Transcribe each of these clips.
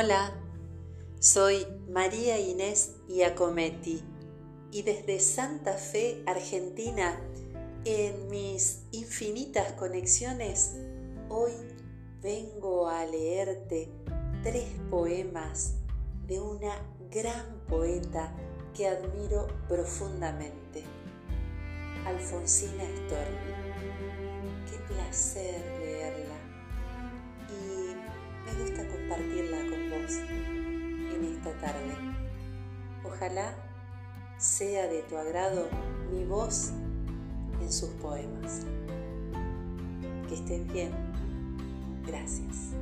Hola, soy María Inés Iacometti y desde Santa Fe, Argentina, en mis infinitas conexiones, hoy vengo a leerte 3 poemas de una gran poeta que admiro profundamente, Alfonsina Storni. Qué placer leerla y me gusta compartirla con vos en esta tarde. Ojalá sea de tu agrado mi voz en sus poemas. Que estén bien. Gracias.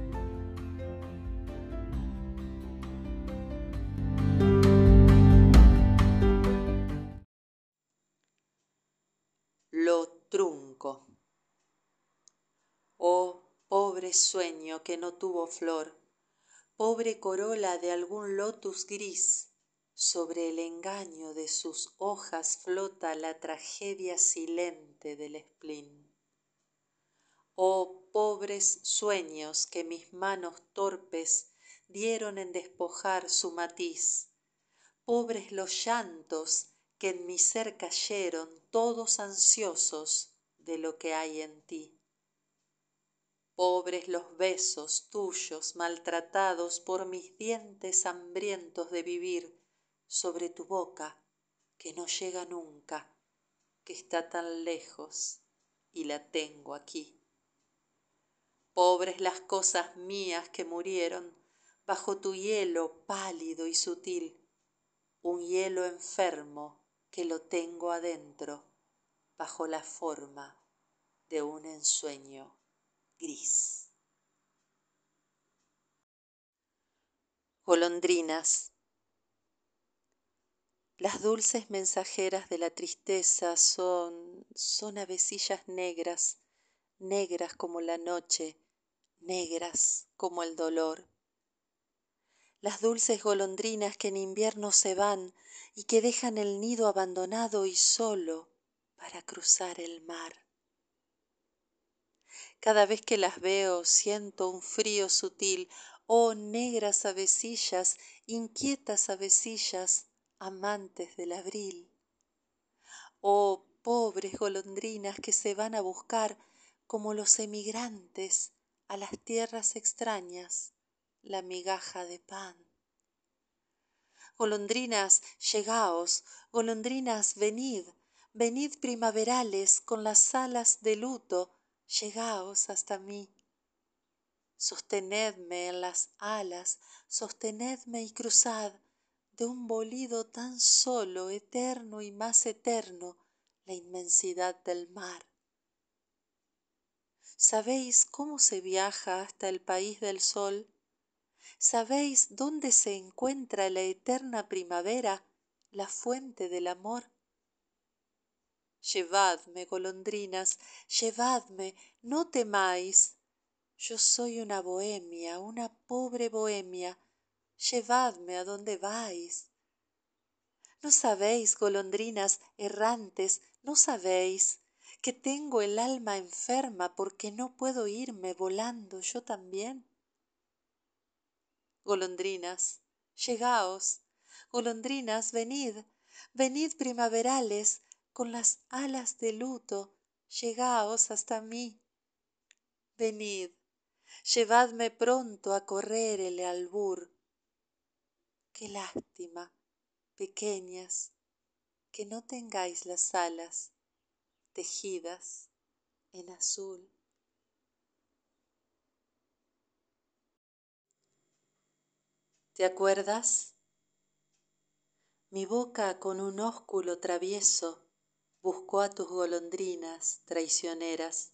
Lo trunco. Oh, pobre sueño que no tuvo flor, pobre corola de algún lotus gris, sobre el engaño de sus hojas flota la tragedia silente del spleen. Oh, pobres sueños que mis manos torpes dieron en despojar su matiz, pobres los llantos que en mi ser cayeron, todos ansiosos de lo que hay en ti. Pobres los besos tuyos maltratados por mis dientes hambrientos de vivir, sobre tu boca que no llega nunca, que está tan lejos y la tengo aquí. Pobres las cosas mías que murieron bajo tu hielo pálido y sutil, un hielo enfermo que lo tengo adentro bajo la forma de un ensueño gris. Golondrinas. Las dulces mensajeras de la tristeza son avecillas negras, negras como la noche, negras como el dolor. Las dulces golondrinas que en invierno se van y que dejan el nido abandonado y solo para cruzar el mar. Cada vez que las veo siento un frío sutil. Oh, negras avecillas, inquietas avecillas, amantes del abril. Oh, pobres golondrinas que se van a buscar, como los emigrantes, a las tierras extrañas, la migaja de pan. Golondrinas, llegaos, golondrinas, venid, venid primaverales con las alas de luto, llegaos hasta mí. Sostenedme en las alas, sostenedme y cruzad, de un bolido tan solo, eterno y más eterno, la inmensidad del mar. ¿Sabéis cómo se viaja hasta el país del sol? ¿Sabéis dónde se encuentra la eterna primavera, la fuente del amor? Llevadme, golondrinas, llevadme, no temáis. Yo soy una bohemia, una pobre bohemia. Llevadme a donde vais. ¿No sabéis, golondrinas errantes, no sabéis que tengo el alma enferma porque no puedo irme volando yo también? Golondrinas, llegaos, golondrinas, venid, venid primaverales con las alas de luto, llegaos hasta mí. Venid, llevadme pronto a correr el albur. Qué lástima, pequeñas, que no tengáis las alas tejidas en azul. ¿Te acuerdas? Mi boca con un ósculo travieso buscó a tus golondrinas traicioneras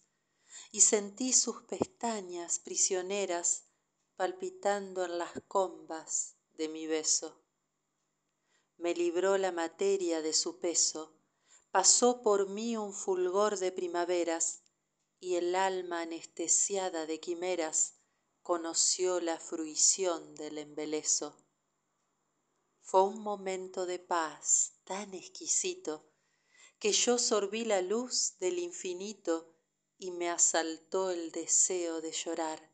y sentí sus pestañas prisioneras palpitando en las combas de mi beso. Me libró la materia de su peso, pasó por mí un fulgor de primaveras, y el alma anestesiada de quimeras conoció la fruición del embeleso. Fue un momento de paz tan exquisito que yo sorbí la luz del infinito y me asaltó el deseo de llorar.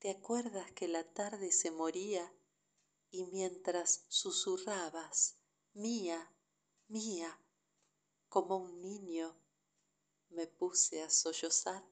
¿Te acuerdas que la tarde se moría y mientras susurrabas, mía, mía, como un niño, me puse a sollozar?